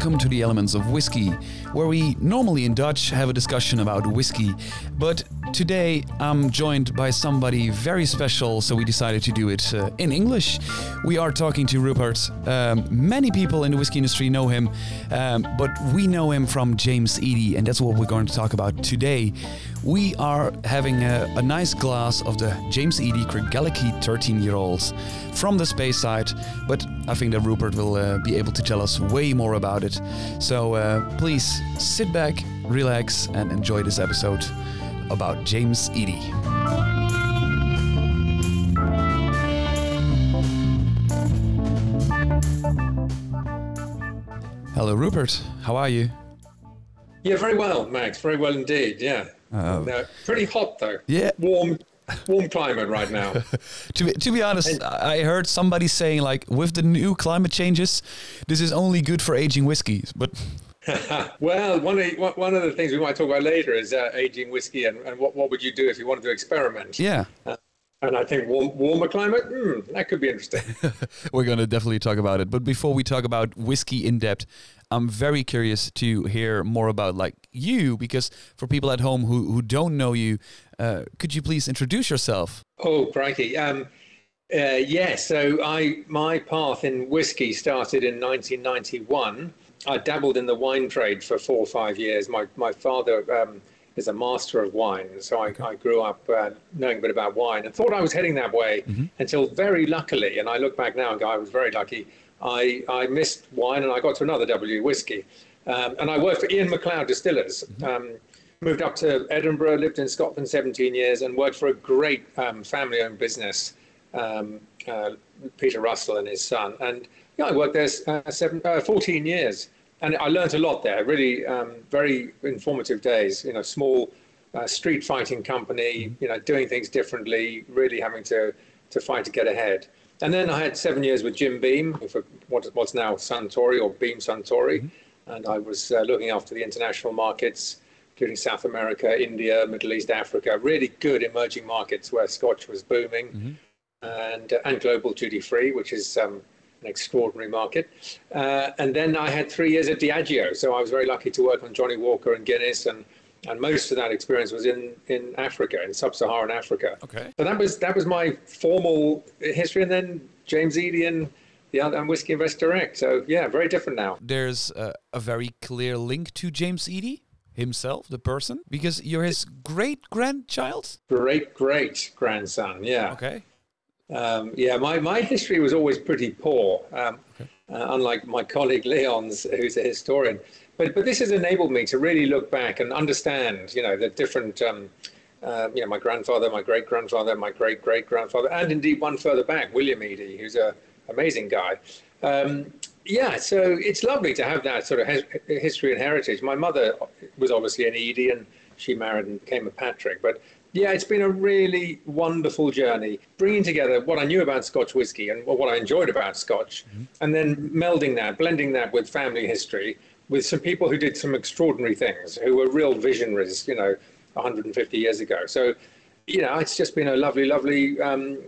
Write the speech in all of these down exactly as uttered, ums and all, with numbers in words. welcome to the Elements of Whiskey, where we normally in Dutch have a discussion about whiskey, but today I'm joined by somebody very special, so we decided to do it uh, in English. We are talking to Rupert. Um, many people in the whiskey industry know him, um, but we know him from James Eadie, and that's what we're going to talk about today. We are having a, a nice glass of the James Eadie Craigellachie thirteen-year-olds from the Speyside, but I think that Rupert will uh, be able to tell us way more about it. So uh, please sit back, relax, and enjoy this episode about James Eadie. Hello, Rupert. How are you? Yeah, very well, Max. Very well indeed. Yeah. Um, no, pretty hot though. Yeah. Warm, warm climate right now. to be, to be honest, and I heard somebody saying like, with the new climate changes, this is only good for aging whiskeys. But well, one of the, one of the things we might talk about later is uh, aging whiskey and, and what what would you do if you wanted to experiment? Yeah. Uh, And I think warm, warmer climate, mm, that could be interesting. We're going to definitely talk about it. But before we talk about whiskey in depth, I'm very curious to hear more about like you, because for people at home who, who don't know you, uh, could you please introduce yourself? Oh, crikey. Um, uh, yeah, so I my path in whiskey started in nineteen ninety-one. I dabbled in the wine trade for four or five years. My, my father Um, is a master of wine, so I, I grew up uh, knowing a bit about wine and thought I was heading that way mm-hmm. until very luckily, and I look back now and go, I was very lucky, I, I missed wine and I got to another W, whiskey. Um, and I worked for Ian McLeod Distillers, mm-hmm. um, moved up to Edinburgh, lived in Scotland seventeen years and worked for a great um, family-owned business, um, uh, Peter Russell and his son. And yeah, I worked there uh, seven, uh, fourteen years. And I learned a lot there, really um, very informative days, you know, small uh, street fighting company, you know, doing things differently, really having to, to fight to get ahead. And then I had seven years with Jim Beam, for what, what's now Suntory or Beam Suntory. Mm-hmm. And I was uh, looking after the international markets, including South America, India, Middle East, Africa, really good emerging markets where Scotch was booming mm-hmm. and, uh, and global duty free, which is um, an extraordinary market. Uh, and then I had three years at Diageo. So I was very lucky to work on Johnny Walker and Guinness. And, and most of that experience was in, in Africa, in sub-Saharan Africa. Okay. So that was that was my formal history. And then James Eadie and the other, and Whisky Invest Direct. So yeah, very different now. There's a, a very clear link to James Eadie himself, the person, because you're his great-grandchild? Great-great-grandson, yeah. Okay. Um, yeah, my, my history was always pretty poor, um, okay. uh, unlike my colleague Leon's, who's a historian. But but this has enabled me to really look back and understand, you know, the different, um, uh, you know, my grandfather, my great-grandfather, my great-great-grandfather, and indeed one further back, William Eadie, who's an amazing guy. Um, yeah, so it's lovely to have that sort of he- history and heritage. My mother was obviously an Eadie, and she married and became a Patrick, but yeah, it's been a really wonderful journey, bringing together what I knew about Scotch whiskey and what I enjoyed about Scotch, mm-hmm. and then melding that, blending that with family history, with some people who did some extraordinary things, who were real visionaries, you know, one hundred fifty years ago. So, you know, it's just been a lovely, lovely um,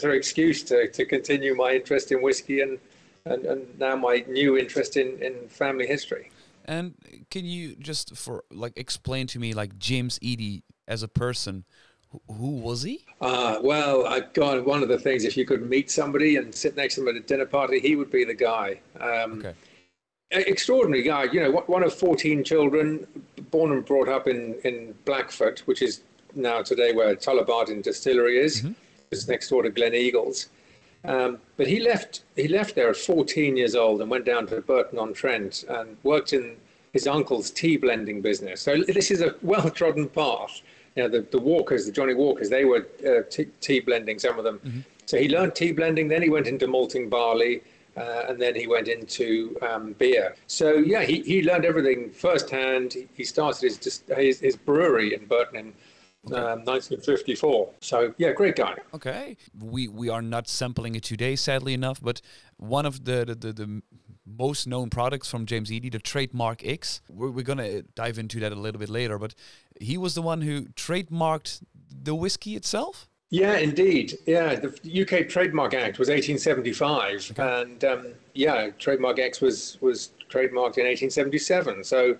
sort of excuse to, to continue my interest in whiskey and, and, and now my new interest in, in family history. And can you just for like explain to me like James Eadie as a person, who, who was he? Uh, well, I've got one of the things, if you could meet somebody and sit next to him at a dinner party, he would be the guy. Um, okay. Extraordinary guy, you know, one of fourteen children, born and brought up in, in Blackford, which is now today where Tullabardine distillery is. Mm-hmm. It's next door to Glen Eagles. Um, but he left he left there at fourteen years old and went down to Burton-on-Trent and worked in his uncle's tea blending business. So this is a well-trodden path. You know, the, the Walkers, the Johnny Walkers, they were uh, t- tea blending, some of them. Mm-hmm. So he learned tea blending, then he went into malting barley, uh, and then he went into um, beer. So yeah, he, he learned everything firsthand. He started his, his, his brewery in Burton in Okay. Um, nineteen fifty-four. So yeah, great guy. Okay, we we are not sampling it today, sadly enough. But one of the the, the, the most known products from James Eadie, the Trademark X. We're, we're gonna dive into that a little bit later. But he was the one who trademarked the whiskey itself. Yeah, indeed. Yeah, the U K Trademark Act was eighteen seventy-five, okay. and um, yeah, Trademark X was was trademarked in eighteen seventy-seven. So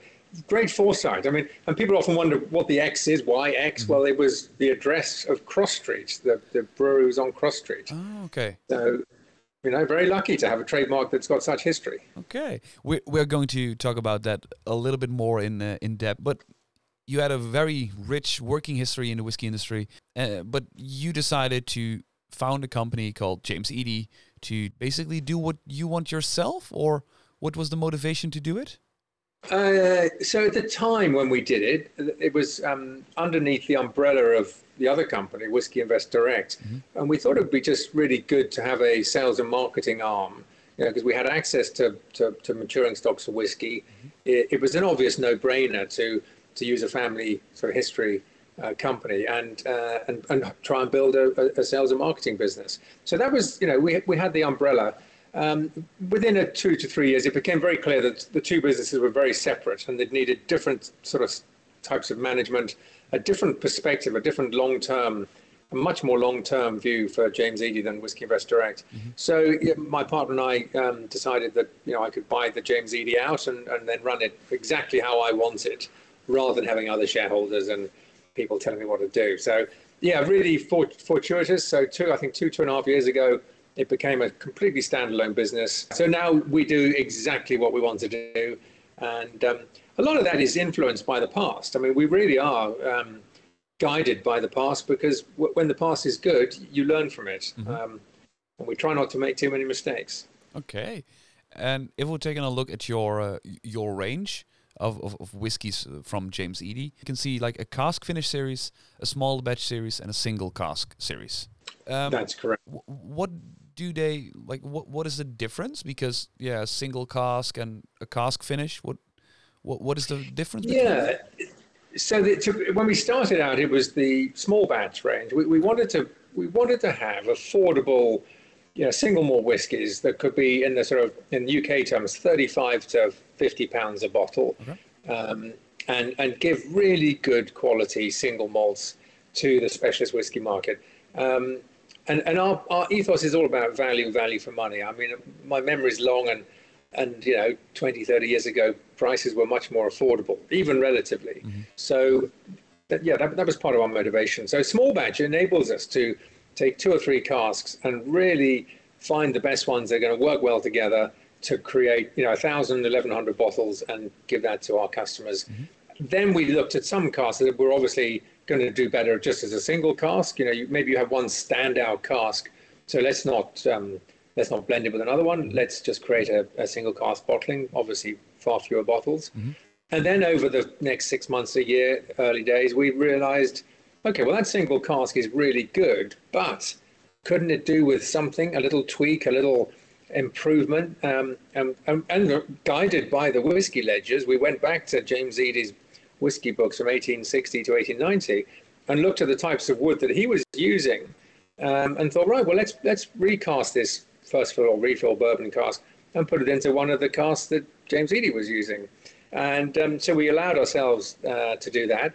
great foresight. I mean, and people often wonder what the X is. Why X? Mm-hmm. Well, it was the address of Cross Street. The the brewery was on Cross Street. Oh, okay. So, you know, very lucky to have a trademark that's got such history. Okay, we're we're going to talk about that a little bit more in uh, in depth, but. You had a very rich working history in the whiskey industry, uh, but you decided to found a company called James Eadie to basically do what you want yourself, or what was the motivation to do it? Uh, so at the time when we did it, it was um, underneath the umbrella of the other company, Whisky Invest Direct, mm-hmm. and we thought it would be just really good to have a sales and marketing arm. You know, because we had access to, to, to maturing stocks of whiskey. Mm-hmm. It, it was an obvious no-brainer to... to use a family sort of history uh, company and, uh, and and try and build a, a sales and marketing business. So that was, you know, we we had the umbrella. Um, within a two to three years, it became very clear that the two businesses were very separate and they needed different sort of types of management, a different perspective, a different long-term, a much more long-term view for James Eadie than Whisky Invest Direct. Mm-hmm. So yeah, my partner and I um, decided that, you know, I could buy the James Eadie out and, and then run it exactly how I want it, rather than having other shareholders and people telling me what to do. So, yeah, really fortuitous. So, two, I think two, two and a half years ago, it became a completely standalone business. So now we do exactly what we want to do. And um, a lot of that is influenced by the past. I mean, we really are um, guided by the past, because w- when the past is good, you learn from it. Mm-hmm. Um, and we try not to make too many mistakes. Okay. And if we're taking a look at your uh, your range, Of, of, of whiskies from James Eadie. You can see like a cask finish series, a small batch series, and a single cask series. Um, That's correct. W- what do they like? What what is the difference? Because yeah, a single cask and a cask finish. What what what is the difference? Yeah. Between them? So the, to, when we started out, it was the small batch range. We, we wanted to we wanted to have affordable, you know, single malt whiskies that could be in the sort of, in U K terms, thirty-five to fifty pounds a bottle, okay. um, and and give really good quality single malts to the specialist whiskey market. Um, and and our, our ethos is all about value, value for money. I mean, my memory is long, and, and you know, twenty, thirty years ago, prices were much more affordable, even relatively. Mm-hmm. So, that, yeah, that, that was part of our motivation. So small batch enables us to take two or three casks and really find the best ones that are going to work well together to create, you know, one thousand, eleven hundred bottles and give that to our customers. Mm-hmm. Then we looked at some casks that were obviously going to do better just as a single cask. You know, you, maybe you have one standout cask, so let's not um, let's not blend it with another one. Let's just create a, a single cask bottling, obviously far fewer bottles. Mm-hmm. And then over the next six months, a year, early days, we realized, okay, well, that single cask is really good, but couldn't it do with something, a little tweak, a little improvement? Um, and, and, and guided by the whiskey ledgers, we went back to James Eadie's whiskey books from eighteen sixty to eighteen ninety and looked at the types of wood that he was using, um, and thought, right, well, let's let's recast this first fill or refill bourbon cask and put it into one of the casks that James Eadie was using. And um, so we allowed ourselves uh, to do that,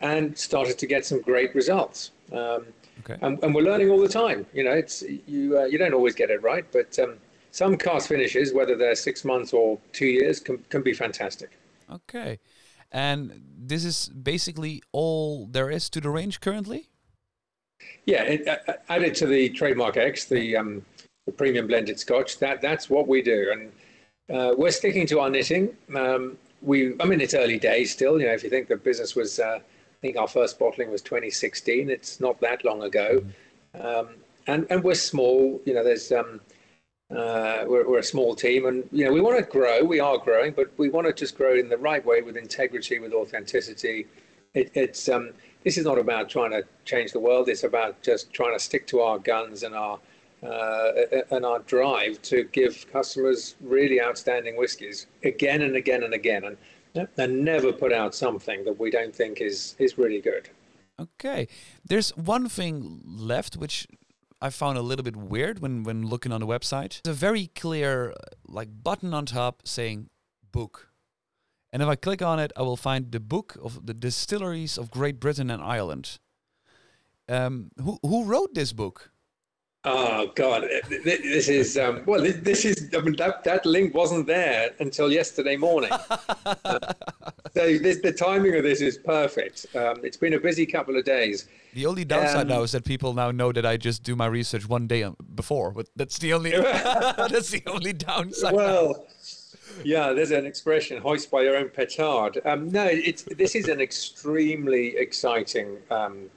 and started to get some great results. Um, okay. and, and we're learning all the time. You know, it's you uh, you don't always get it right, but um, some cask finishes, whether they're six months or two years, can can be fantastic. Okay, and this is basically all there is to the range currently? Yeah, it, uh, added to the Trademark X, the, um, the premium blended Scotch, that that's what we do. And uh, we're sticking to our knitting. Um, we, I mean, it's early days still. You know, if you think the business was... Uh, I think our first bottling was twenty sixteen. It's not that long ago, um, and and we're small. You know, there's um, uh, we're we're a small team, and you know we want to grow. We are growing, but we want to just grow in the right way, with integrity, with authenticity. It, it's um, this is not about trying to change the world. It's about just trying to stick to our guns and our uh, and our drive to give customers really outstanding whiskies again and again and again. And, and never put out something that we don't think is, is really good. Okay. There's one thing left, which I found a little bit weird when, when looking on the website. There's a very clear like button on top saying book. And if I click on it, I will find the book of the distilleries of Great Britain and Ireland. Um, who who wrote this book? Oh God, this is um, well. This is I mean, that that link wasn't there until yesterday morning. uh, so this, the timing of this is perfect. Um, it's been a busy couple of days. The only downside um, now is that people now know that I just do my research one day before. But that's the only that's the only downside. Well, now. yeah, there's an expression: hoist by your own petard. Um, no, it's this is an extremely exciting Um,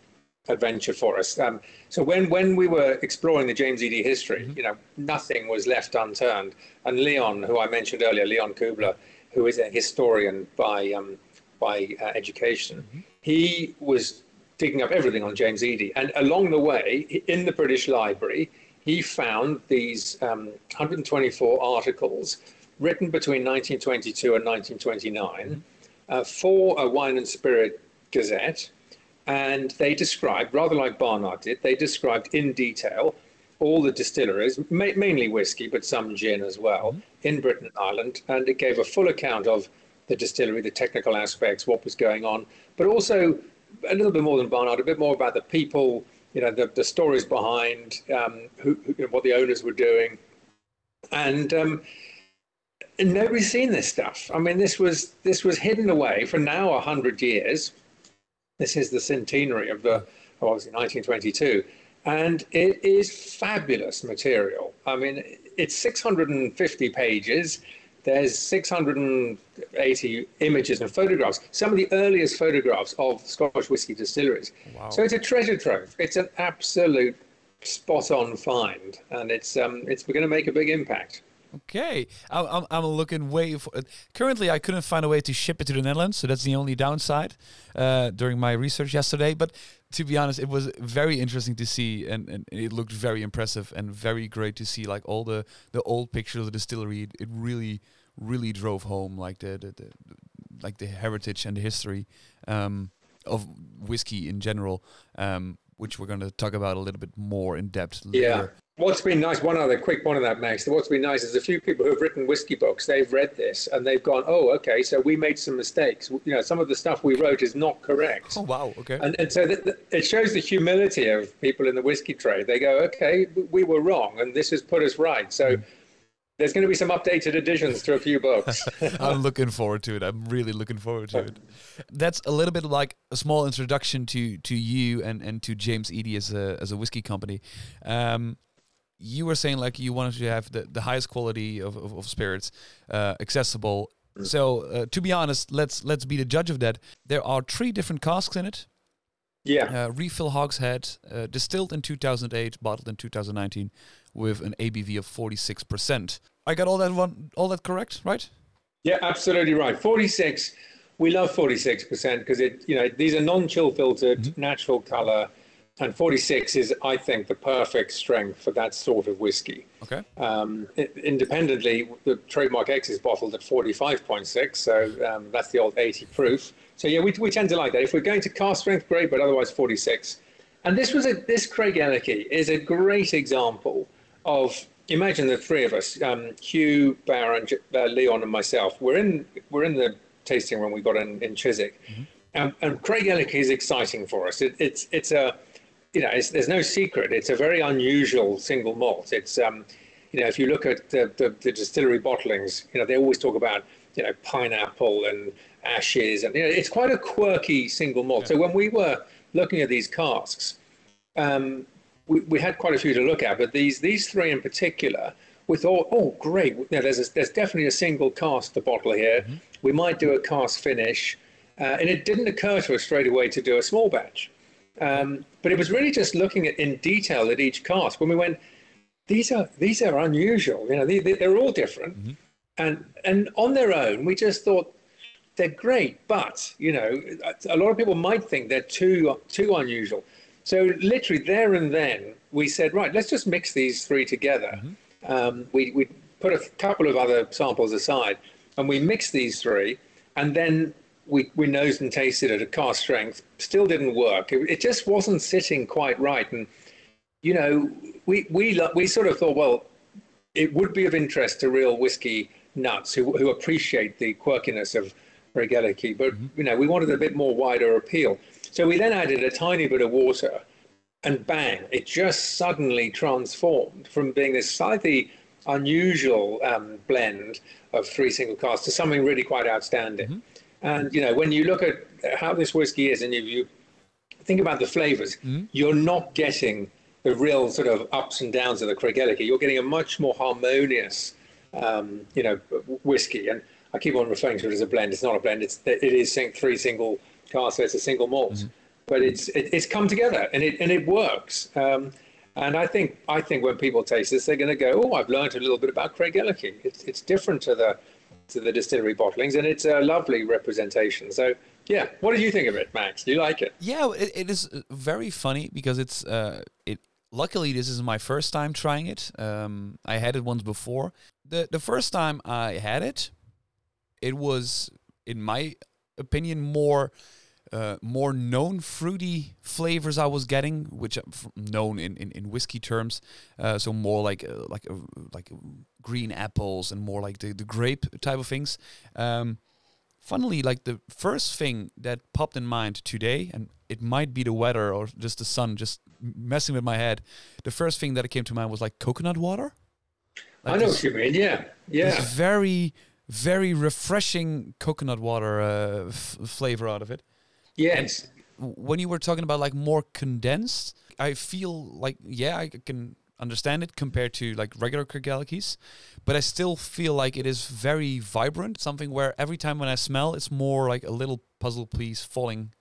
adventure for us. Um, so when, when we were exploring the James Eadie history, mm-hmm. you know, nothing was left unturned. And Leon, who I mentioned earlier, Leon Kubler, who is a historian by um, by uh, education, mm-hmm. he was digging up everything on James Eadie. And along the way, in the British Library, he found these um, one hundred twenty-four articles written between nineteen twenty-two and nineteen twenty-nine mm-hmm. uh, for a Wine and Spirit Gazette. And they described, rather like Barnard did, they described in detail all the distilleries, ma- mainly whiskey, but some gin as well, mm-hmm. in Britain and Ireland. And it gave a full account of the distillery, the technical aspects, what was going on, but also a little bit more than Barnard, a bit more about the people, you know, the, the stories behind um, who, who, what the owners were doing. And um, nobody's seen this stuff. I mean, this was this was hidden away for now one hundred years. This is the centenary of the, obviously, nineteen twenty-two. And it is fabulous material. I mean, it's six hundred fifty pages. There's six hundred eighty images and photographs, some of the earliest photographs of Scottish whiskey distilleries. Wow. So it's a treasure trove. It's an absolute spot-on find. And it's um, it's going to make a big impact. Okay, I'm, I'm looking way for it. Currently, I couldn't find a way to ship it to the Netherlands, so that's the only downside uh, during my research yesterday. But to be honest, it was very interesting to see, and, and it looked very impressive and very great to see, like, all the, the old pictures of the distillery. It really, really drove home, like, the, the, the like the heritage and the history um, of whiskey in general, um, which we're going to talk about a little bit more in depth later. Yeah. What's been nice, one other quick point on that, Max, what's been nice is a few people who have written whiskey books, they've read this and they've gone, oh, okay, so we made some mistakes. You know, some of the stuff we wrote is not correct. Oh, wow, okay. And, and so th- th- it shows the humility of people in the whiskey trade. They go, okay, we were wrong and this has put us right. So mm. there's going to be some updated additions to a few books. I'm looking forward to it. I'm really looking forward to it. That's a little bit like a small introduction to, to you and, and to James Eadie as a, as a whiskey company. Um, You were saying, like, you wanted to have the, the highest quality of, of, of spirits uh, accessible. Mm. So, uh, to be honest, let's let's be the judge of that. There are three different casks in it. Yeah. Uh, refill hogshead, uh, distilled in two thousand eight, bottled in two thousand nineteen, with an A B V of forty-six percent. I got all that one, all that correct, right? Yeah, absolutely right. forty-six. We love forty-six percent because it, you know, these are non-chill filtered, mm-hmm. natural color. And forty-six is, I think, the perfect strength for that sort of whiskey. Okay. Um, it, independently, the Trademark X is bottled at forty-five point six, so um, that's the old eighty proof. So yeah, we we tend to like that. If we're going to cask strength, great, but otherwise forty-six. And this was a this Craigellachie is a great example of, imagine the three of us, um, Hugh, Baron, uh, Leon, and myself. We're in we're in the tasting room we got in in Chiswick, mm-hmm. um, and Craigellachie is exciting for us. It, it's it's a You know, it's, there's no secret. It's a very unusual single malt. It's, um, you know, if you look at the, the, the distillery bottlings, you know, they always talk about, you know, pineapple and ashes. And, you know, it's quite a quirky single malt. Yeah. So when we were looking at these casks, um, we, we had quite a few to look at. But these these three in particular, we thought, oh, great. You know, there's, a, there's definitely a single cask to bottle here. Mm-hmm. We might do a cask finish. Uh, and it didn't occur to us straight away to do a small batch. Um, but it was really just looking at in detail at each cask when we went, these are these are unusual, you know, they, they're all different, mm-hmm. and and on their own we just thought they're great, but you know, a lot of people might think they're too too unusual. So literally there and then we said, right, let's just mix these three together. Mm-hmm. Um, we we put a couple of other samples aside and we mixed these three, and then. We we nosed and tasted it at cask strength, still didn't work. It, it just wasn't sitting quite right. And, you know, we we lo- we sort of thought, well, it would be of interest to real whiskey nuts who who appreciate the quirkiness of Craigellachie. But, mm-hmm. you know, we wanted a bit more wider appeal. So we then added a tiny bit of water and bang, it just suddenly transformed from being this slightly unusual um, blend of three single casks to something really quite outstanding. Mm-hmm. And, you know, when you look at how this whiskey is and if you think about the flavors, mm-hmm. you're not getting the real sort of ups and downs of the Craigellachie. You're getting a much more harmonious, um, you know, whiskey. And I keep on referring to it as a blend. It's not a blend. It's, it is three single casks. So it's a single malt. Mm-hmm. But it's it, it's come together and it and it works. Um, and I think I think when people taste this, they're going to go, oh, I've learned a little bit about Craigellachie. It's it's different to the to the distillery bottlings, and it's a lovely representation. So yeah, what do you think of it, Max? Do you like it? Yeah, it, it is very funny because it's uh it. Luckily, this is my first time trying it. Um, I had it once before. the The first time I had it, it was, in my opinion, more. Uh, more known fruity flavors I was getting, which are known in, in, in whiskey terms. Uh, so more like uh, like uh, like green apples and more like the, the grape type of things. Um, funnily, like the first thing that popped in mind today, and it might be the weather or just the sun just messing with my head. The first thing that came to mind was like coconut water. Like I know this, what you mean, yeah. Yeah. It's very, very refreshing coconut water uh, f- flavor out of it. Yes. And when you were talking about like more condensed, I feel like, yeah, I can understand it compared to like regular Craigellichies, but I still feel like it is very vibrant, something where every time when I smell, it's more like a little puzzle piece falling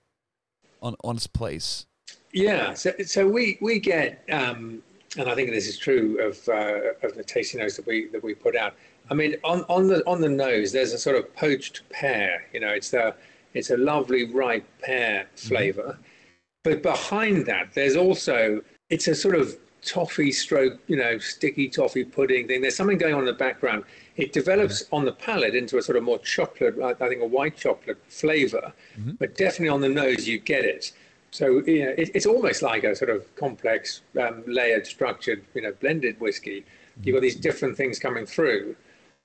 on, on its place. Yeah. So so we, we get, um, and I think this is true of uh, of the tasting notes that we that we put out. I mean, on, on the on the nose, there's a sort of poached pear. You know, it's the... It's a lovely ripe pear flavour. Mm-hmm. But behind that, there's also, it's a sort of toffee stroke, you know, sticky toffee pudding thing. There's something going on in the background. It develops mm-hmm. on the palate into a sort of more chocolate, I think a white chocolate flavour. Mm-hmm. But definitely on the nose, you get it. So, you know, it, it's almost like a sort of complex, um, layered, structured, you know, blended whiskey. Mm-hmm. You've got these different things coming through.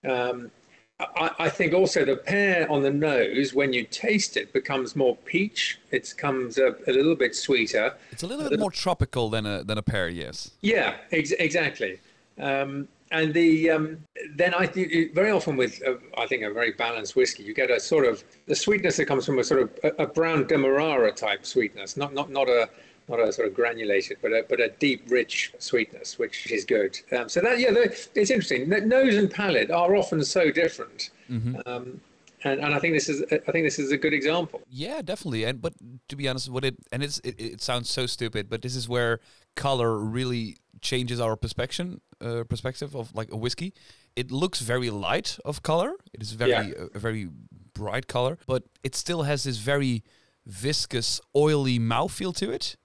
Um I, I think also the pear on the nose, when you taste it, becomes more peach. It comes a, a little bit sweeter. It's a little bit a little more tropical than a than a pear, yes. Yeah, ex- exactly. Um, and the um, then I th- very often with uh, I think a very balanced whiskey, you get a sort of the sweetness that comes from a sort of a, a brown Demerara type sweetness, not not not a not a sort of granulated, but a, but a deep, rich sweetness, which is good. Um, so that, yeah, it's interesting. Nose and palate are often so different, mm-hmm. um, and and I think this is I think this is a good example. Yeah, definitely. And but to be honest, what it and it's it, it sounds so stupid, but this is where color really changes our perspective uh, perspective of like a whiskey. It looks very light of color. It is very yeah. uh, a very bright color, but it still has this very viscous, oily mouthfeel to it.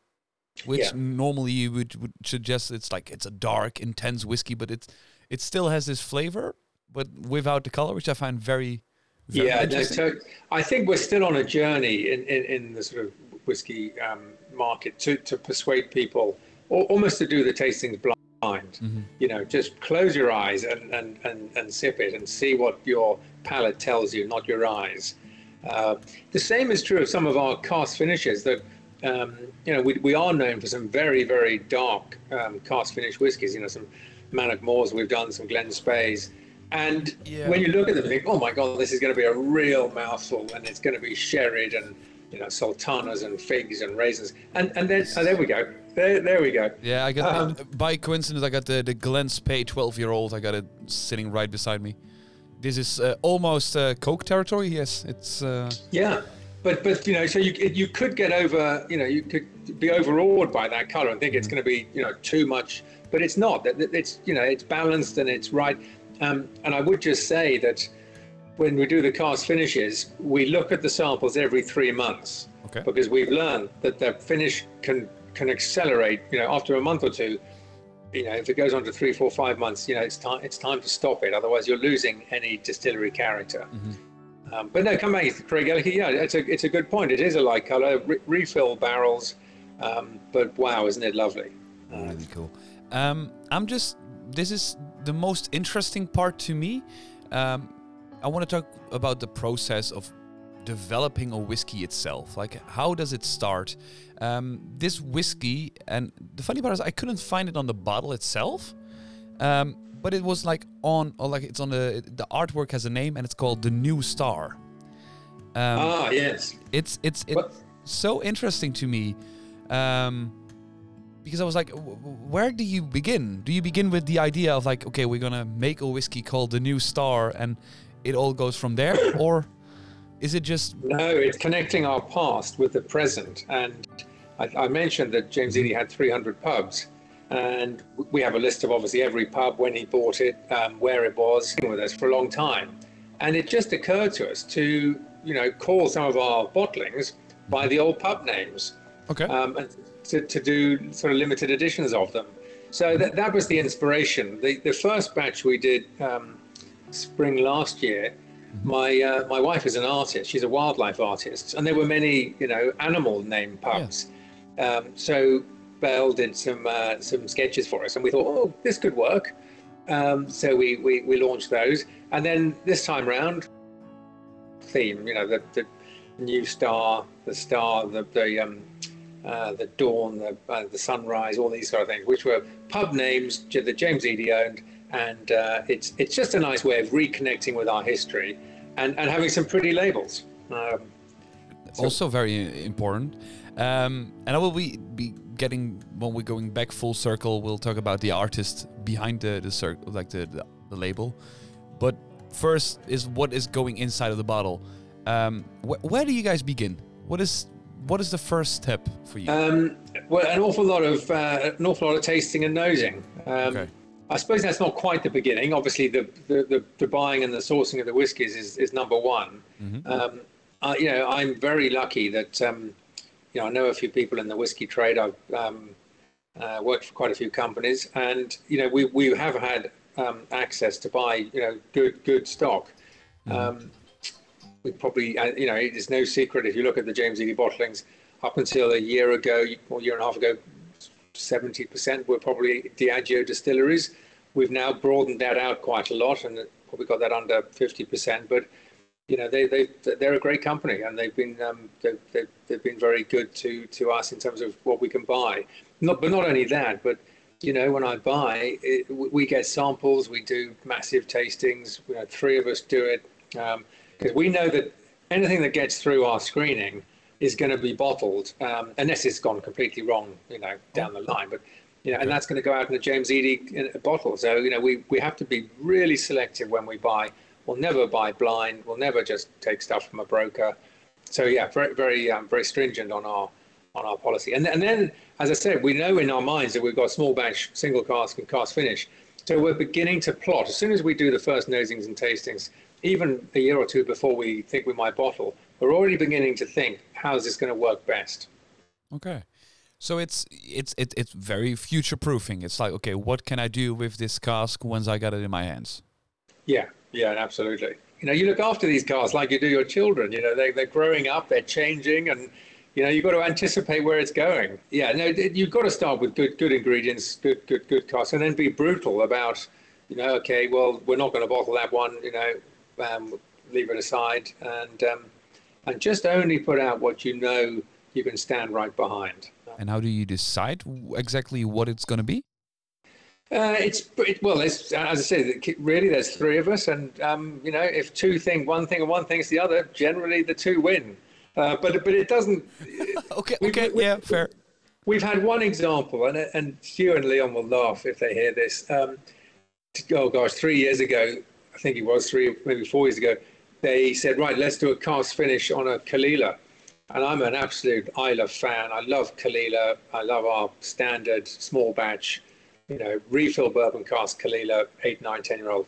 Which yeah. normally you would, would suggest it's like it's a dark, intense whiskey, but it's it still has this flavor, but without the color, which I find very, very yeah. No, so I think we're still on a journey in, in, in the sort of whiskey um, market to, to persuade people, or almost to do the tastings blind. Mm-hmm. You know, just close your eyes and, and, and, and sip it and see what your palate tells you, not your eyes. Uh, the same is true of some of our cask finishes that. Um, you know, we we are known for some very, very dark um, cask finish whiskies, you know, some Manic Moors we've done, some Glen Speys. And yeah. when you look at them, you think, oh, my God, this is going to be a real mouthful. And it's going to be sherried and, you know, sultanas and figs and raisins. And and then, oh, there we go. There there we go. Yeah, I got um, by coincidence, I got the, the Glen Spey twelve-year-old. I got it sitting right beside me. This is uh, almost uh, Coke territory. Yes, it's... Uh, yeah. But but you know, so you you could get over, you know, you could be overawed by that color and think it's going to be, you know, too much, but it's not. It's, you know, it's balanced and it's right. Um, and I would just say that when we do the cask finishes, we look at the samples every three months okay. because we've learned that the finish can can accelerate. You know, after a month or two, you know, if it goes on to three, four, five months, you know, it's time it's time to stop it. Otherwise, you're losing any distillery character. Mm-hmm. Um, but no, come back to Craigellachie. Yeah, it's a it's a good point. It is a light color, re- refill barrels, um, but wow, isn't it lovely? Uh, really cool. Um, I'm just. This is the most interesting part to me. Um, I want to talk about the process of developing a whiskey itself? Like, how does it start? Um, this whiskey, and the funny part is I couldn't find it on the bottle itself, um, but it was like on, or like it's on the, the artwork has a name and it's called The New Star. Um, ah, yes. It's, it's, it's what? So interesting to me. Um, Because I was like, where do you begin? Do you begin with the idea of like, okay, we're going to make a whiskey called The New Star and it all goes from there? Or is it just... No, it's connecting our past with the present. And I, I mentioned that James Eadie had three hundred pubs. And we have a list of obviously every pub, when he bought it, um, where it was, with us for a long time. And it just occurred to us to, you know, call some of our bottlings by the old pub names. Okay. Um, and To, to do sort of limited editions of them. So that, that was the inspiration. The, the first batch we did um, spring last year, my uh, my wife is an artist, she's a wildlife artist, and there were many, you know, animal named pubs. Yeah. Um, so Belle did some uh, some sketches for us and we thought, oh, this could work. Um, so we, we, we launched those. And then this time round, theme, you know, the, the new star, the star, the, the um, Uh, the dawn, the, uh, the sunrise, all these sort of things, which were pub names that James Eadie owned, and uh, it's it's just a nice way of reconnecting with our history, and, and having some pretty labels. Um, so. Also very important, um, and I will be, be getting when we're going back full circle. We'll talk about the artist behind the the circle, like the, the the label, but first is what is going inside of the bottle. Um, wh- where do you guys begin? What is What is the first step for you? Um, well, an awful lot of uh, an awful lot of tasting and nosing. Um, okay. I suppose that's not quite the beginning. Obviously, the the, the, the buying and the sourcing of the whiskies is, is number one. Mm-hmm. Um, I, you know, I'm very lucky that um, you know I know a few people in the whiskey trade. I've um, uh, worked for quite a few companies, and you know we we have had um, access to buy you know good good stock. Mm-hmm. Um, We probably, you know, it's no secret if you look at the James Eadie bottlings, up until a year ago or a year and a half ago, seventy percent were probably Diageo distilleries. We've now broadened that out quite a lot and probably got that under fifty percent. But, you know, they, they, they're a great company and they've been um, they've, they've, they've been very good to, to us in terms of what we can buy. Not, but not only that, but, you know, when I buy, it, we get samples, we do massive tastings, you know, three of us do it. Um, Because we know that anything that gets through our screening is going to be bottled, um, unless it's gone completely wrong, you know, down the line. But you know, and that's going to go out in a James Eadie bottle. So you know, we, we have to be really selective when we buy. We'll never buy blind. We'll never just take stuff from a broker. So yeah, very very um, very stringent on our on our policy. And and then, as I said, we know in our minds that we've got small batch, single cask, and cask finish. So we're beginning to plot. As soon as we do the first nosings and tastings, even a year or two before we think we might bottle, we're already beginning to think, how is this going to work best? Okay. So it's it's it, it's very future-proofing. It's like, okay, what can I do with this cask once I got it in my hands? Yeah, yeah, absolutely. You know, you look after these casks like you do your children. You know, they, they're growing up, they're changing, and, you know, you've got to anticipate where it's going. Yeah, no, you've got to start with good good ingredients, good, good, good casks, and then be brutal about, you know, okay, well, we're not going to bottle that one, you know, Um, leave it aside and um, and just only put out what you know you can stand right behind. And how do you decide exactly what it's going to be? Uh, it's it, well, it's, as I said, really there's three of us, and um, you know, if two think one thing and one thinks the other, generally the two win. Uh, but but it doesn't. okay. We, okay. We, yeah. We, fair. We've had one example, and and Hugh and Leon will laugh if they hear this. Um, oh gosh, three years ago. I think it was three, maybe four years ago, they said, right, let's do a cask finish on a Caol Ila. And I'm an absolute Ila fan. I love Caol Ila. I love our standard small batch, you know, refill bourbon cask Caol Ila, eight, nine, ten year old.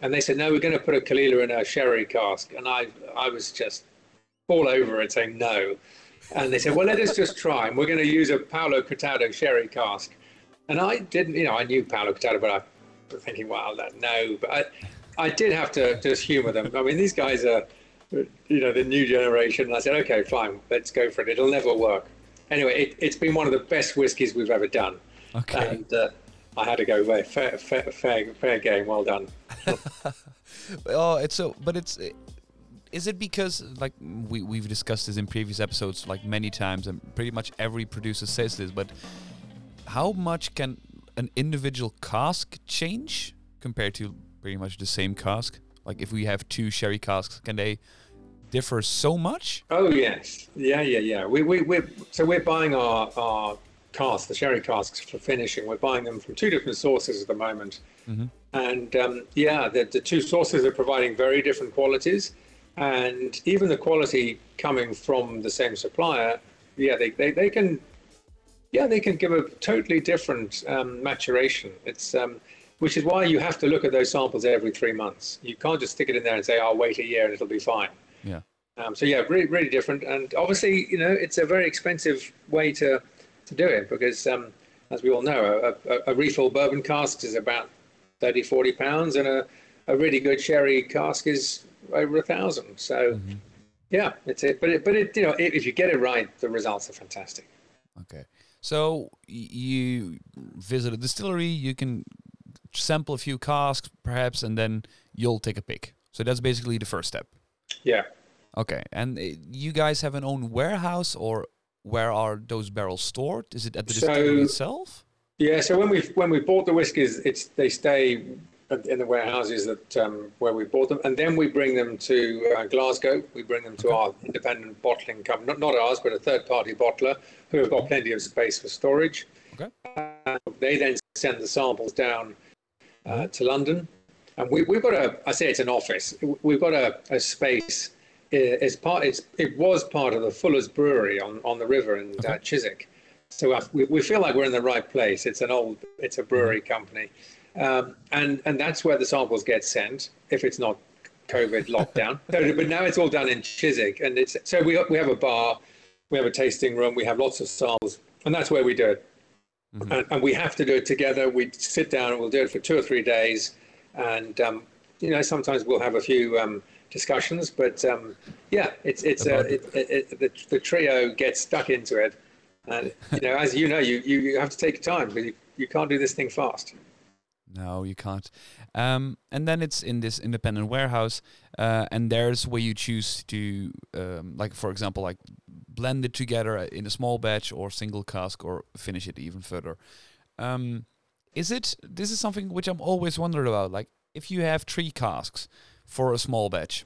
And they said, no, we're going to put a Caol Ila in a sherry cask. And I I was just all over it saying no. And they said, well, let us just try. And we're going to use a Palo Cortado sherry cask. And I didn't, you know, I knew Palo Cortado, but I was thinking, wow, that no. But I, I did have to just humor them. I mean, these guys are, you know, the new generation. And I said, okay, fine, let's go for it. It'll never work. Anyway, it, it's been one of the best whiskies we've ever done. Okay. And uh, I had to go, fair, fair, fair, fair game, well done. oh, it's so, but it's, is it because, like, we, we've discussed this in previous episodes, like, many times, and pretty much every producer says this, but how much can an individual cask change compared to pretty much the same cask? Like, if we have two sherry casks, can they differ so much? Oh, yes. Yeah, yeah, yeah. We, we, we're, so we're buying our, our casks, the sherry casks for finishing. We're buying them from two different sources at the moment. Mm-hmm. And, um, yeah, the, the two sources are providing very different qualities. And even the quality coming from the same supplier, yeah, they, they, they can... Yeah, they can give a totally different um, maturation. It's um, which is why you have to look at those samples every three months. You can't just stick it in there and say, "I'll wait a year and it'll be fine." Yeah. Um, so yeah, really, really different. And obviously, you know, it's a very expensive way to to do it because, um, as we all know, a, a, a refill bourbon cask is about thirty, forty pounds, and a, a really good sherry cask is over a thousand. So mm-hmm. yeah, it's it. But it, but it, you know, if you get it right, the results are fantastic. Okay. So you visit a distillery, you can sample a few casks perhaps, and then you'll take a pick. So that's basically the first step. Yeah. Okay. And you guys have an own warehouse, or where are those barrels stored? Is it at the so, distillery itself? Yeah. So when we when we bought the whiskies, it's they stay in the warehouses that um, where we bought them, and then we bring them to uh, Glasgow. We bring them to our independent bottling company, not, not ours, but a third-party bottler who have got plenty of space for storage. Okay. Uh, they then send the samples down uh, to London, and we, we've got a. I say it's an office. We've got a, a space. It's part. It's, it was part of the Fuller's Brewery on, on the river in okay. uh, Chiswick, so we we feel like we're in the right place. It's an old. It's a brewery company. Um, and, and that's where the samples get sent, if it's not COVID lockdown. So, but now it's all done in Chiswick. And it's so we we have a bar, we have a tasting room, we have lots of samples, and that's where we do it. Mm-hmm. And, and we have to do it together. We sit down and we'll do it for two or three days. And, um, you know, sometimes we'll have a few um, discussions. But, um, yeah, it's it's uh, it, it, it, the, the trio gets stuck into it. And, you know, as you know, you, you, you have to take time, because you, you can't do this thing fast. No, you can't. Um, and then it's in this independent warehouse, uh, and there's where you choose to, um, like, for example, like blend it together in a small batch or single cask, or finish it even further. Um, is it, this is something which I'm always wondering about, like if you have three casks for a small batch,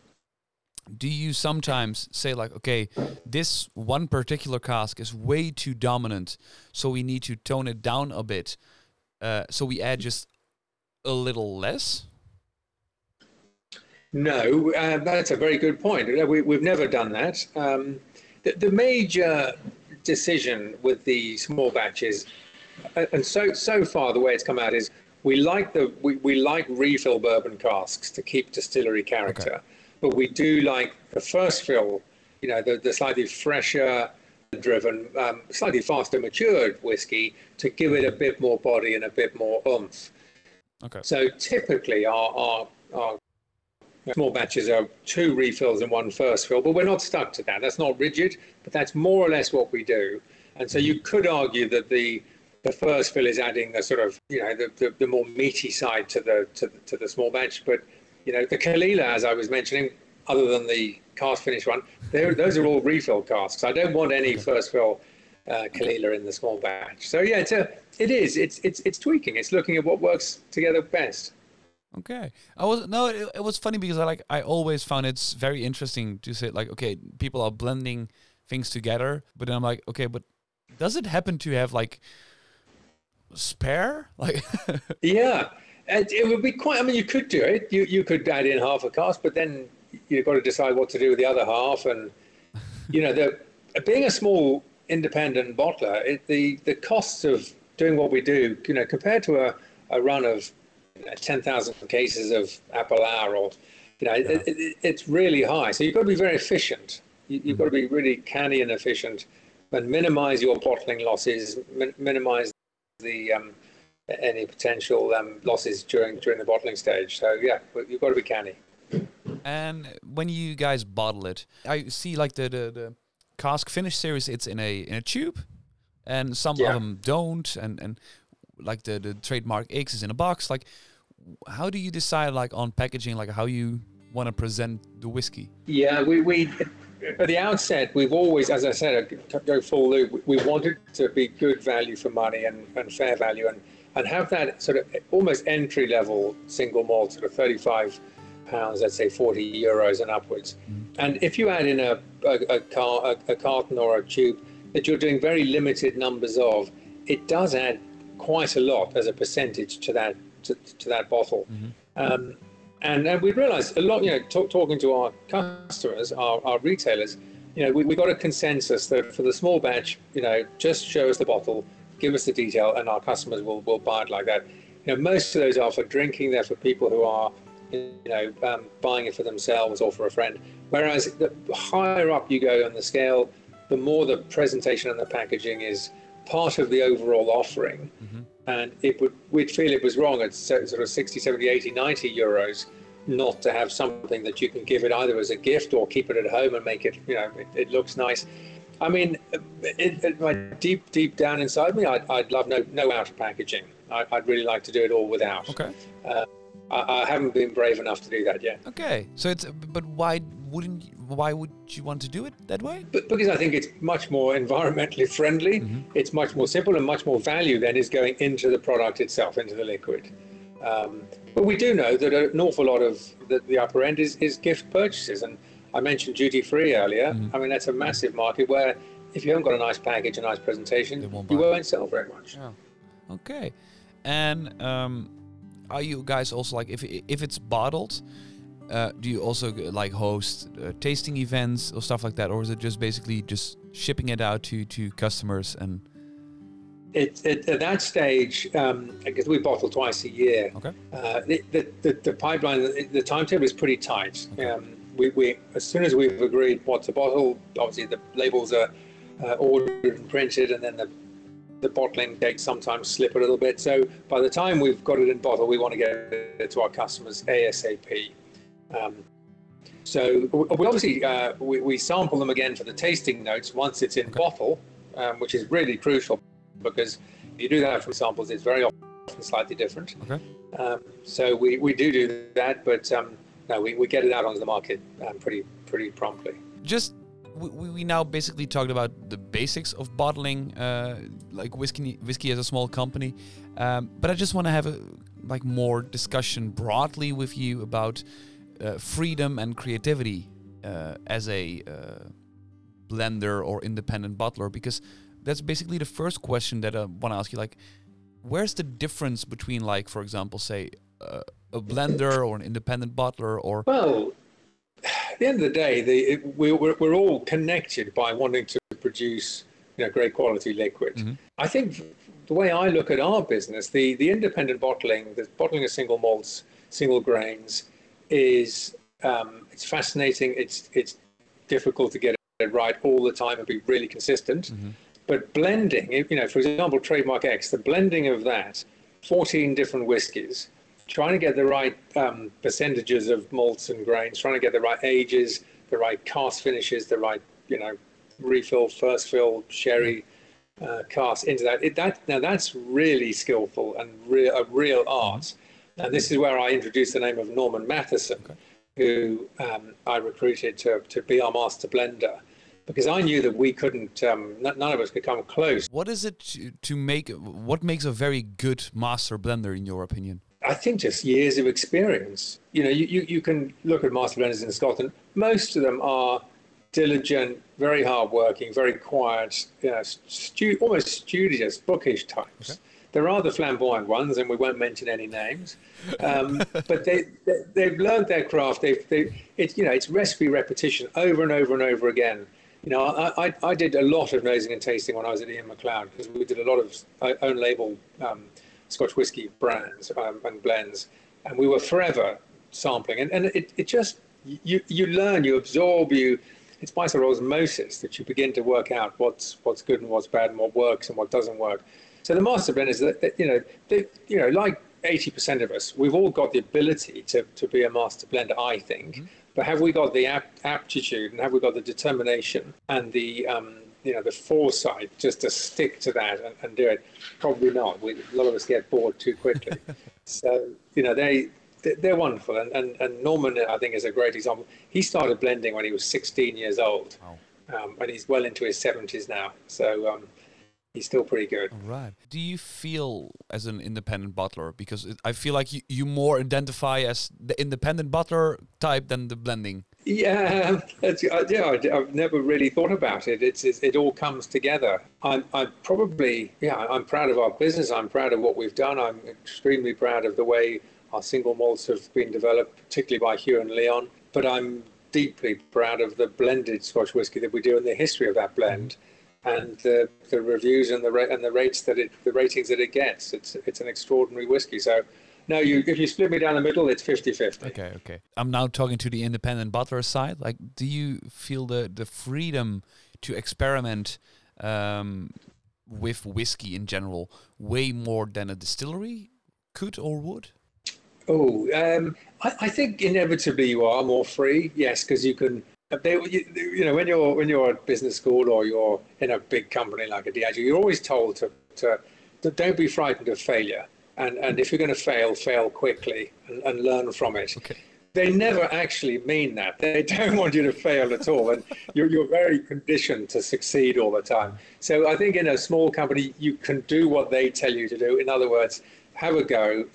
do you sometimes say like, okay, this one particular cask is way too dominant, so we need to tone it down a bit, uh, so we add just a little less? No, uh, that's a very good point. We, we've never done that. Um, the, the major decision with the small batches, uh, and so so far the way it's come out is we like the we, we like refill bourbon casks to keep distillery character, okay. but we do like the first fill, you know, the, the slightly fresher driven, um, slightly faster matured whiskey to give it a bit more body and a bit more oomph. Okay. So typically our, our our small batches are two refills and one first fill, but we're not stuck to that. That's not rigid, but that's more or less what we do. And so you could argue that the the first fill is adding the sort of, you know, the, the, the more meaty side to the to, to the small batch. But, you know, the Caol Ila, as I was mentioning, other than the cask finish one, those are all refill casks. I don't want any first fill Uh, Caol Ila in the small batch. So yeah, it's a, it is. It's it's it's tweaking. It's looking at what works together best. Okay, I was no. It, it was funny because I like I always found it's very interesting to say like, okay, people are blending things together, but then I'm like, okay, but does it happen to have like spare? Like yeah, it, it would be quite. I mean, you could do it. You you could add in half a cask, but then you've got to decide what to do with the other half, and you know, the being a small independent bottler, it, the the costs of doing what we do, you know, compared to a, a run of you know, ten thousand cases of Appalachia, or you know, yeah. it, it, it's really high. So you've got to be very efficient. You, you've got to be really canny and efficient, and minimise your bottling losses, min, minimise the um, any potential um, losses during during the bottling stage. So yeah, you've got to be canny. And when you guys bottle it, I see like the the. the cask finish series, it's in a in a tube, and some yeah. of them don't, and and like the the Trademark X is in a box. Like, how do you decide like on packaging, like how you want to present the whiskey? Yeah, we, we at the outset, we've always, as I said, go full loop, we wanted to be good value for money and, and fair value, and, and have that sort of almost entry level single malt, sort of thirty-five pounds, let's say forty euros and upwards. Mm-hmm. And if you add in a, a, a, car, a, a carton or a tube that you're doing very limited numbers of, it does add quite a lot as a percentage to that to, to that bottle. Mm-hmm. Um, and, and we realized a lot, you know, talk, talking to our customers, our, our retailers, you know, we, we got a consensus that for the small batch, you know, just show us the bottle, give us the detail, and our customers will, will buy it like that. You know, most of those are for drinking, they're for people who are, you know, um, buying it for themselves or for a friend. Whereas the higher up you go on the scale, the more the presentation and the packaging is part of the overall offering. Mm-hmm. And it would, we'd feel it was wrong at sort of sixty, seventy, eighty, ninety euros not to have something that you can give it either as a gift or keep it at home and make it, you know, it, it looks nice. I mean, it, it, like deep, deep down inside me, I'd, I'd love no, no outer packaging. I, I'd really like to do it all without. Okay. Uh, I, I haven't been brave enough to do that yet. Okay. So it's, but why wouldn't you, why would you want to do it that way? But because I think it's much more environmentally friendly. Mm-hmm. It's much more simple, and much more value then is going into the product itself, into the liquid. Um, but we do know that an awful lot of the, the upper end is, is gift purchases. And I mentioned duty free earlier. Mm-hmm. I mean, that's a massive market where if you haven't got a nice package, a nice presentation, won't you won't sell very much. Yeah. Okay. And um, are you guys also like, if if it's bottled, Uh, do you also like host uh, tasting events or stuff like that, or is it just basically just shipping it out to, to customers? And it, it at that stage, because um, we bottle twice a year. Okay. Uh, the, the, the the pipeline, the, the timetable is pretty tight. Okay. Um, we we as soon as we've agreed what to bottle, obviously the labels are uh, ordered and printed, and then the the bottling dates sometimes slip a little bit. So by the time we've got it in bottle, we want to get it to our customers ASAP. Um, so we obviously uh, we, we sample them again for the tasting notes once it's in okay. bottle, um, which is really crucial, because if you do that from samples, it's very often slightly different. Okay. Um, so we, we do do that, but um, no, we, we get it out onto the market um, pretty pretty promptly. Just we we now basically talked about the basics of bottling, uh, like whiskey whiskey as a small company, um, but I just want to have a like more discussion broadly with you about. Uh, freedom and creativity uh, as a uh, blender or independent bottler, because that's basically the first question that I want to ask you. Like, where's the difference between, like, for example, say uh, a blender or an independent bottler? Or well, at the end of the day, the, it, we, we're we're all connected by wanting to produce, you know, great quality liquid. Mm-hmm. I think the way I look at our business, the the independent bottling, the bottling of single malts, single grains. Is um, it's fascinating. It's it's difficult to get it right all the time and be really consistent. Mm-hmm. But blending, you know, for example, Trademark X, the blending of that, fourteen different whiskies, trying to get the right um, percentages of malts and grains, trying to get the right ages, the right cast finishes, the right, you know, refill, first fill, sherry uh, cast into that. It, that now that's really skillful and real a real art. And this is where I introduced the name of Norman Matheson, okay. who um, I recruited to, to be our master blender, because I knew that we couldn't, um, n- none of us could come close. What is it to, to make, what makes a very good master blender in your opinion? I think just years of experience. You know, you, you, you can look at master blenders in Scotland. Most of them are diligent, very hardworking, very quiet, you know, stu- almost studious, bookish types. Okay. There are the flamboyant ones, and we won't mention any names. Um, but they, they they've learned their craft. They've they, it's you know it's recipe repetition over and over and over again. You know, I I, I did a lot of nosing and tasting when I was at Ian McLeod, because we did a lot of own label um, Scotch whiskey brands um, and blends, and we were forever sampling. And and it, it just you you learn, you absorb, you. It's by sort of osmosis that you begin to work out what's what's good and what's bad, and what works and what doesn't work. So the master blenders, you know, they, you know, like eighty percent of us, we've all got the ability to, to be a master blender, I think. Mm-hmm. But have we got the ap- aptitude, and have we got the determination and the, um, you know, the foresight just to stick to that and, and do it? Probably not. We, a lot of us get bored too quickly. So, you know, they they're wonderful. And, and, and Norman, I think, is a great example. He started blending when he was sixteen years old. Wow. Um, and he's well into his seventies now. So um, he's still pretty good. All right. Do you feel as an independent bottler? Because it, I feel like you, you more identify as the independent bottler type than the blending. Yeah, it's, uh, yeah. I've never really thought about it. It's, it's it all comes together. I'm, I'm probably yeah. I'm proud of our business. I'm proud of what we've done. I'm extremely proud of the way our single malts have been developed, particularly by Hugh and Leon. But I'm deeply proud of the blended Scotch whisky that we do and the history of that blend, and the, the reviews and the ra- and the rates that it the ratings that it gets. It's it's an extraordinary whisky. So. No, you, if you split me down the middle, it's fifty-fifty. Okay, okay. I'm now talking to the independent bottler side. Like, do you feel the, the freedom to experiment um, with whiskey in general way more than a distillery could or would? Oh, um, I, I think inevitably you are more free. Yes, because you can. They, you, you know, when you're when you're at business school or you're in a big company like a Diageo, you're always told to to, to don't be frightened of failure. And, and if you're going to fail, fail quickly and, and learn from it. Okay. They never actually mean that. They don't want you to fail at all. And you're, you're very conditioned to succeed all the time. So I think in a small company, you can do what they tell you to do. In other words, have a go.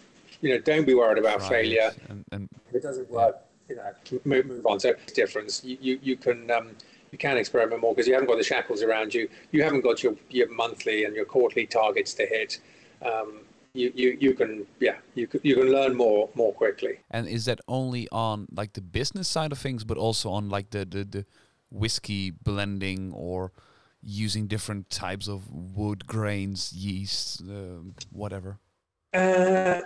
You know, don't be worried about right. failure. And, and, if it doesn't work, you know, move, move on. So it's a difference. You, you, you can... Um, You can experiment more because you haven't got the shackles around you. You haven't got your, your monthly and your quarterly targets to hit. Um, you, you you can yeah you can, you can learn more more quickly. And is that only on like the business side of things, but also on like the the, the whiskey blending or using different types of wood, grains, yeast, uh, whatever? Uh,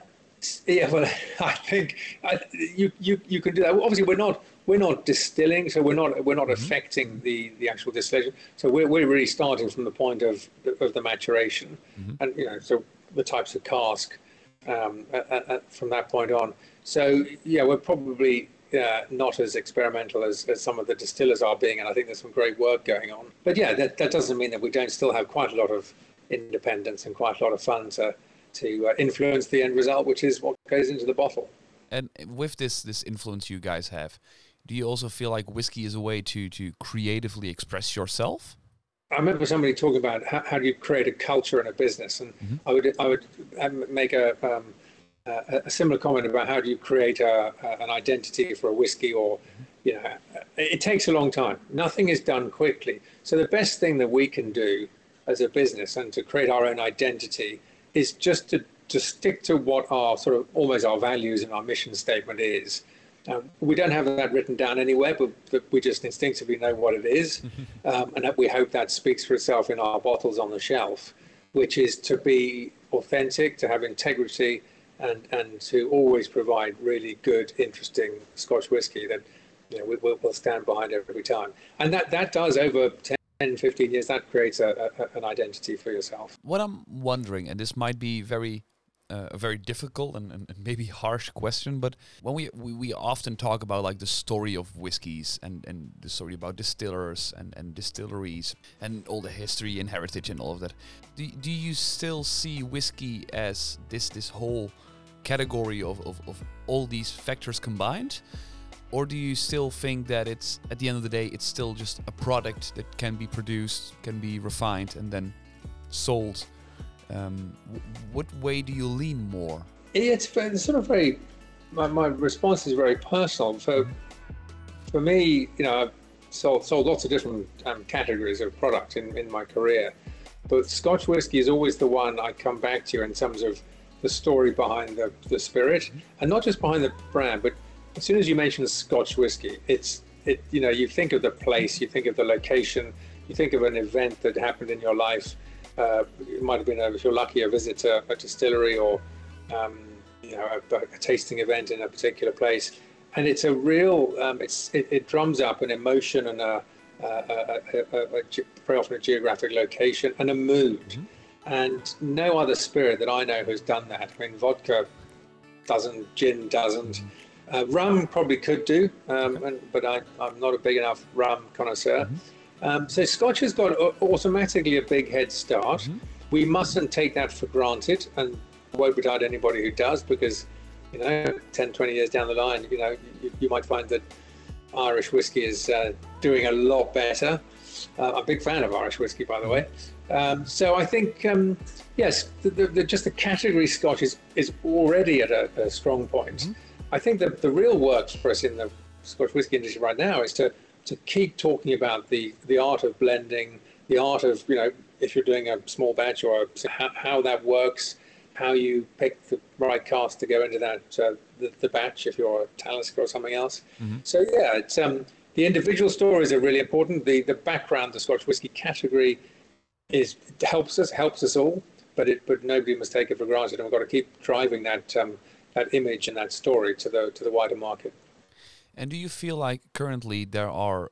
yeah, well, I think I, you you you can do that. Obviously, we're not. We're not distilling, so we're not we're not mm-hmm. affecting the, the actual distillation. So we're we're really starting from the point of of the maturation, mm-hmm. and you know, so the types of cask um, at, at, from that point on. So yeah, we're probably uh, not as experimental as, as some of the distillers are being, and I think there's some great work going on. But yeah, that that doesn't mean that we don't still have quite a lot of independence and quite a lot of fun to to uh, influence the end result, which is what goes into the bottle. And with this this influence you guys have. Do you also feel like whiskey is a way to, to creatively express yourself? I remember somebody talking about how, how do you create a culture in a business, and mm-hmm. I would I would make a um, a, a similar comment about how do you create a, a, an identity for a whiskey, or you know, it takes a long time. Nothing is done quickly. So the best thing that we can do as a business and to create our own identity is just to to stick to what our sort of almost our values and our mission statement is. Um, we don't have that written down anywhere, but, but we just instinctively know what it is, um, and that we hope that speaks for itself in our bottles on the shelf, which is to be authentic, to have integrity, and, and to always provide really good, interesting Scotch whisky that you know, we, we'll, we'll stand behind every time. And that, that does over ten, fifteen years, that creates a, a, an identity for yourself. What I'm wondering, and this might be very... Uh, a very difficult and, and maybe harsh question, but when we, we we often talk about like the story of whiskies and, and the story about distillers and, and distilleries and all the history and heritage and all of that, do, do you still see whiskey as this this whole category of, of, of all these factors combined? Or do you still think that it's, at the end of the day, it's still just a product that can be produced, can be refined and then sold? Um, w- what way do you lean more? It's, it's sort of very, my, my response is very personal. For, for me, you know, I've sold, sold lots of different um, categories of product in, in my career, but Scotch whisky is always the one I come back to in terms of the story behind the, the spirit, and not just behind the brand, but as soon as you mention Scotch whisky, it's, it, you know, you think of the place, you think of the location, you think of an event that happened in your life. Uh, it might have been, a, if you're lucky, a visit to a distillery or um, you know a, a tasting event in a particular place, and it's a real. Um, it's it, it drums up an emotion and a, a, a, a, a, a very often a geographic location and a mood, mm-hmm. and no other spirit that I know has done that. I mean, vodka doesn't, gin doesn't, uh, rum probably could do, um, and, but I, I'm not a big enough rum connoisseur. Mm-hmm. Um, so Scotch has got automatically a big head start. Mm-hmm. We mustn't take that for granted, and woe betide anybody who does, because you know, ten, twenty years down the line, you know, you, you might find that Irish whiskey is uh, doing a lot better. Uh, I'm a big fan of Irish whiskey, by the way. Um, so I think, um, yes, the, the, the, just the category Scotch is, is already at a, a strong point. Mm-hmm. I think that the real work for us in the Scotch whiskey industry right now is to, to keep talking about the, the art of blending, the art of, you know, if you're doing a small batch or a, how, how that works, how you pick the right cast to go into that uh, the, the batch if you're a Talisker or something else. Mm-hmm. So yeah, it's, um, the individual stories are really important. The the background, the Scotch whiskey category, is helps us helps us all, but it but nobody must take it for granted, and we've got to keep driving that um, that image and that story to the to the wider market. And do you feel like currently there are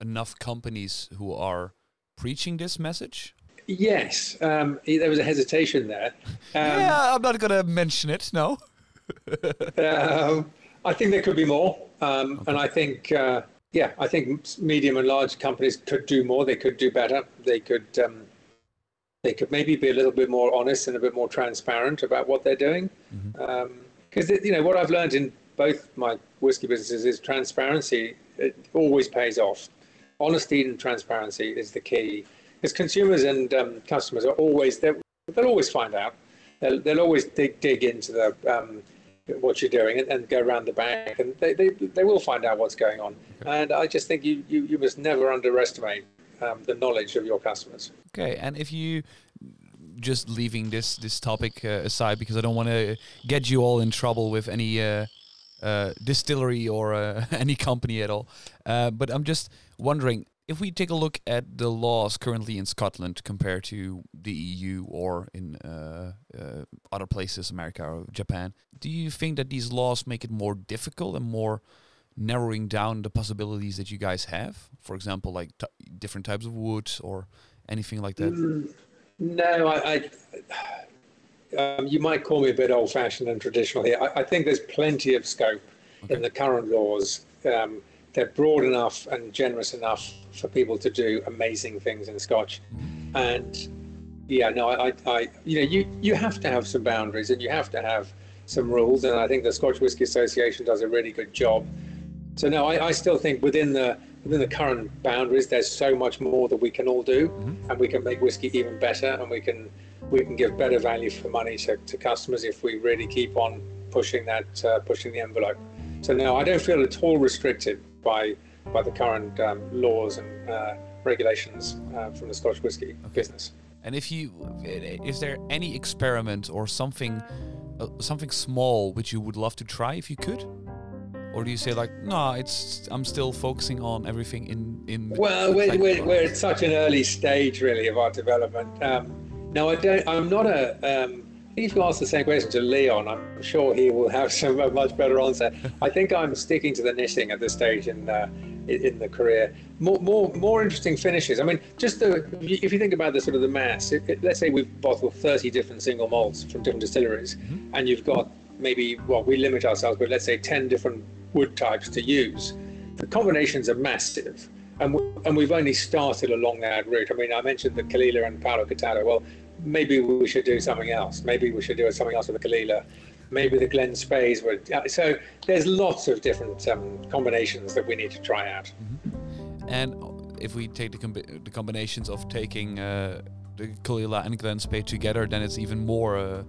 enough companies who are preaching this message? Yes, um, there was a hesitation there. Um, yeah, I'm not going to mention it, no. um, I think there could be more. Um, okay. And I think, uh, yeah, I think medium and large companies could do more. They could do better. They could um, they could maybe be a little bit more honest and a bit more transparent about what they're doing. Because, mm-hmm. um, you know, what I've learned in both my whiskey businesses is transparency. It always pays off. Honesty and transparency is the key. Because consumers and um, customers are always, they'll always find out. They'll, they'll always dig dig into the um, what you're doing and, and go around the back, and they, they they will find out what's going on. Okay. And I just think you, you, you must never underestimate um, the knowledge of your customers. Okay, and if you, just leaving this, this topic uh, aside, because I don't want to get you all in trouble with any uh, uh, distillery or uh, any company at all, uh, but I'm just wondering, if we take a look at the laws currently in Scotland compared to the E U or in uh, uh, other places, America or Japan, do you think that these laws make it more difficult and more narrowing down the possibilities that you guys have? For example, like t- different types of wood or anything like that? Mm, no, I, I um, you might call me a bit old-fashioned and traditional here. I, I think there's plenty of scope okay. in the current laws. Um, They're broad enough and generous enough for people to do amazing things in Scotch. And yeah, no, I, I, you know, you, you have to have some boundaries and you have to have some rules. And I think the Scotch Whisky Association does a really good job. So no, I, I still think within the within the current boundaries, there's so much more that we can all do, mm-hmm. and we can make whisky even better, and we can we can give better value for money to, to customers if we really keep on pushing that uh, pushing the envelope. So no, I don't feel at all restricted by by the current um, laws and uh, regulations uh, from the Scotch whisky okay. business. And if you, is there any experiment or something, uh, something small which you would love to try if you could, or do you say like, no, it's I'm still focusing on everything in in. Well, we're we're, we're at such an early stage really of our development. Um, no, I don't. I'm not a. Um, If you ask the same question to Leon, I'm sure he will have some a much better answer. I think I'm sticking to the knitting at this stage in uh, in the career. More, more, more interesting finishes. I mean, just the, if you think about the sort of the mass, it, it, let's say we've bottled thirty different single malts from different distilleries, mm-hmm. and you've got maybe well, we limit ourselves, but let's say ten different wood types to use. The combinations are massive, and we, and we've only started along that route. I mean, I mentioned the Caol Ila and Palo Cortado. Well. Maybe we should do something else. Maybe we should do something else with the Caol Ila. Maybe the Glen Speys would. So there's lots of different um, combinations that we need to try out. Mm-hmm. And if we take the, com- the combinations of taking uh, the Caol Ila and Glen Spey together, then it's even more uh,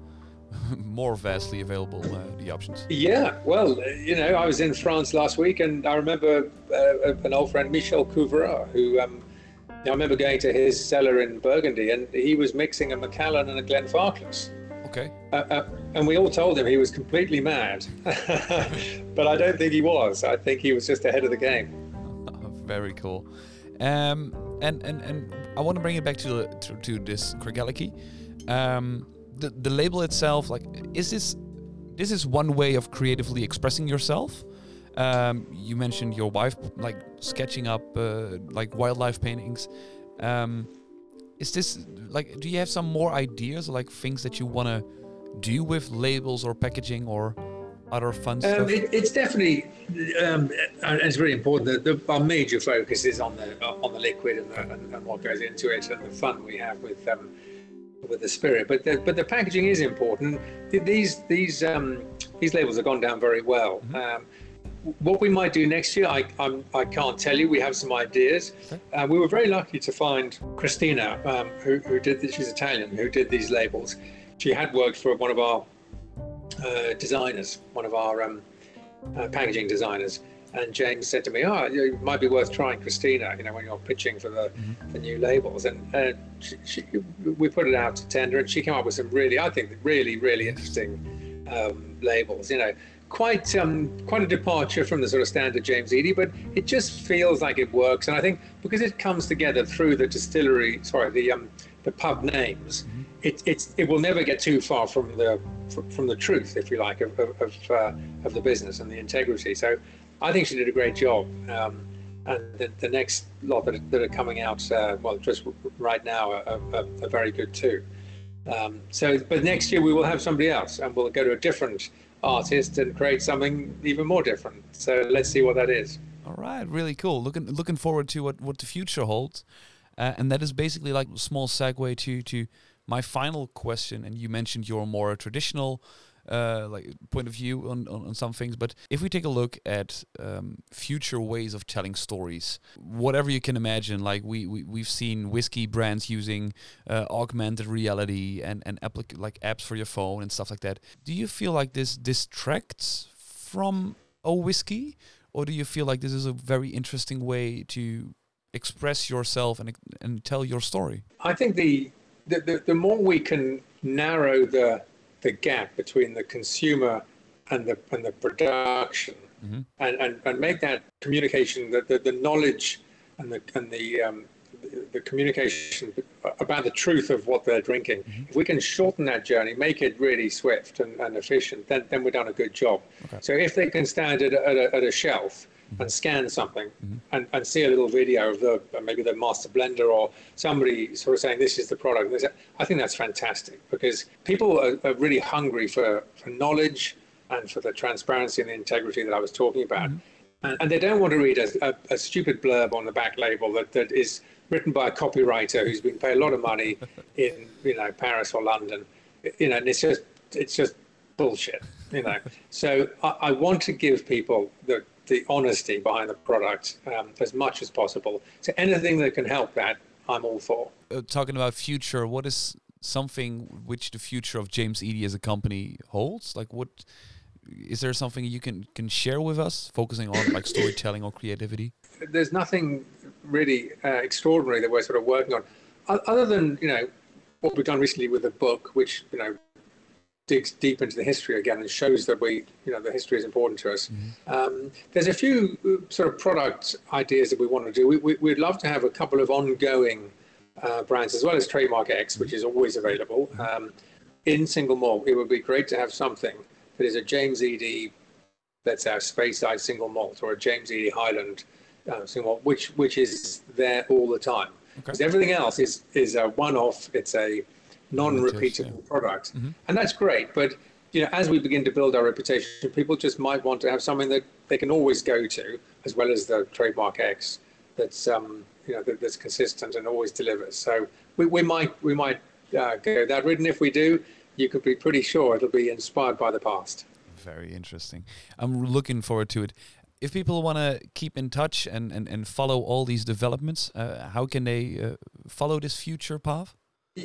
more vastly available, uh, the options. Yeah, well, you know, I was in France last week and I remember uh, an old friend, Michel Couvreur, who... Um, I remember going to his cellar in Burgundy, and he was mixing a Macallan and a Glenfarclas. Okay. Uh, uh, and we all told him he was completely mad, but I don't think he was. I think he was just ahead of the game. Oh, very cool. Um, and, and, and I want to bring it back to the, to, to this Craigellachie. Um, the the label itself, like, is this this is one way of creatively expressing yourself? Um, you mentioned your wife, like sketching up uh, like wildlife paintings. Um, is this like? Do you have some more ideas, like things that you want to do with labels or packaging or other fun um, stuff? It, it's definitely, um, and it's really important that the, our major focus is on the on the liquid and, the, and, and what goes into it and the fun we have with um, with the spirit. But the, but the packaging is important. These these um, these labels have gone down very well. Mm-hmm. Um, what we might do next year, I I'm, I can't tell you. We have some ideas. Okay. Uh, we were very lucky to find Christina, um, who who did this. She's Italian, who did these labels. She had worked for one of our uh, designers, one of our um, uh, packaging designers. And James said to me, "Oh, it might be worth trying Christina, you know, when you're pitching for the, mm-hmm. the new labels." And uh, she, she, we put it out to tender, and she came up with some really, I think, really, really interesting um, labels. You know, quite, um, quite a departure from the sort of standard James Eadie, but it just feels like it works. And I think because it comes together through the distillery, sorry, the um, the pub names, mm-hmm. it it's, it will never get too far from the from the truth, if you like, of of of, uh, of the business and the integrity. So. I think she did a great job, um, and the, the next lot that, that are coming out, uh, well, just right now, are, are, are very good too. Um, so, but next year we will have somebody else, and we'll go to a different artist and create something even more different. So let's see what that is. All right, really cool. Looking looking forward to what, what the future holds, uh, and that is basically like a small segue to to my final question. And you mentioned you're more traditional. Uh, like point of view on, on, on some things, but if we take a look at um, future ways of telling stories, whatever you can imagine, like we, we we've seen whiskey brands using uh, augmented reality and and applic- like apps for your phone and stuff like that. Do you feel like this distracts from a whiskey, or do you feel like this is a very interesting way to express yourself and and tell your story? I think the the the, the more we can narrow the the gap between the consumer and the and the production, mm-hmm. and, and, and make that communication, the, the, the knowledge and the and the, um, the the communication about the truth of what they're drinking. Mm-hmm. If we can shorten that journey, make it really swift and, and efficient, then then we've done a good job. Okay. So if they can stand at a, at a, at a shelf mm-hmm. and scan something mm-hmm. and, and see a little video of the maybe the master blender or somebody sort of saying this is the product, I think that's fantastic, because people are, are really hungry for, for knowledge and for the transparency and the integrity that I was talking about. Mm-hmm. And, and they don't want to read a, a, a stupid blurb on the back label that, that is written by a copywriter who's been paid a lot of money in, you know, Paris or London, you know, and it's just it's just bullshit, you know. So I, I want to give people the the honesty behind the product um, as much as possible. So anything that can help that, I'm all for. Uh, talking about future, what is something which the future of James Eadie as a company holds? Like, what is there something you can, can share with us, focusing on like storytelling or creativity? There's nothing really uh, extraordinary that we're sort of working on, other than, you know, what we've done recently with the book, which, you know, digs deep into the history again and shows that we, you know, the history is important to us. Mm-hmm. Um, there's a few sort of product ideas that we want to do. We, we, we'd love to have a couple of ongoing uh, brands, as well as Trademark X, which is always available. Um, in single malt, it would be great to have something that is a James Eadie, let's say, Speyside single malt, or a James Eadie Highland uh, single malt, which, which is there all the time. Because okay. everything else is, is a one-off. It's a non-repeatable yeah. product, mm-hmm. and that's great. But, you know, as we begin to build our reputation, people just might want to have something that they can always go to, as well as the Trademark X that's um you know that, that's consistent and always delivers. So we, we might we might uh, go that route, and if we do, you could be pretty sure it'll be inspired by the past. Very interesting. I'm looking forward to it. If people want to keep in touch and, and, and follow all these developments, uh, how can they uh, follow this future path?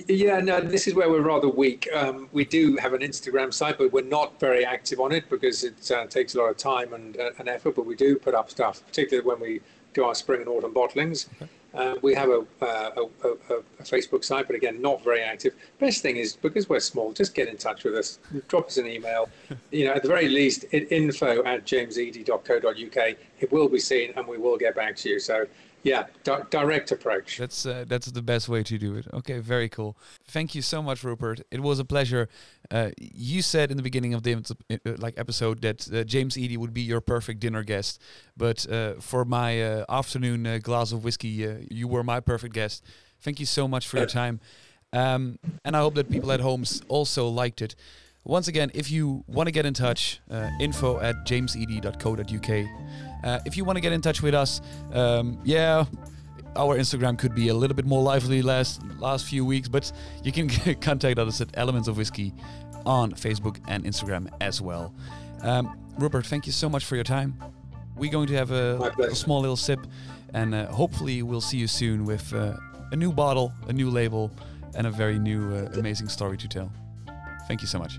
Yeah, no, this is where we're rather weak. Um, we do have an Instagram site, but we're not very active on it because it uh, takes a lot of time and, uh, and effort, but we do put up stuff, particularly when we do our spring and autumn bottlings. Okay. Uh, we have a, uh, a, a, a Facebook site, but again, not very active. Best thing is, because we're small, just get in touch with us, drop us an email. You know, at the very least, info at james eadie dot co dot uk. It will be seen and we will get back to you. So. Yeah, di- direct approach. That's uh, that's the best way to do it. Okay, very cool. Thank you so much, Rupert. It was a pleasure. Uh, you said in the beginning of the uh, like episode that uh, James Eadie would be your perfect dinner guest, but uh, for my uh, afternoon uh, glass of whiskey, uh, you were my perfect guest. Thank you so much for your time, um, and I hope that people at home also liked it. Once again, if you want to get in touch, uh, info at james eadie dot co dot uk. Uh, if you want to get in touch with us, um, yeah, our Instagram could be a little bit more lively last last few weeks, but you can contact us at Elements of Whiskey on Facebook and Instagram as well. Um, Rupert, thank you so much for your time. We're going to have a, a small little sip, and uh, hopefully we'll see you soon with uh, a new bottle, a new label, and a very new uh, amazing story to tell. Thank you so much.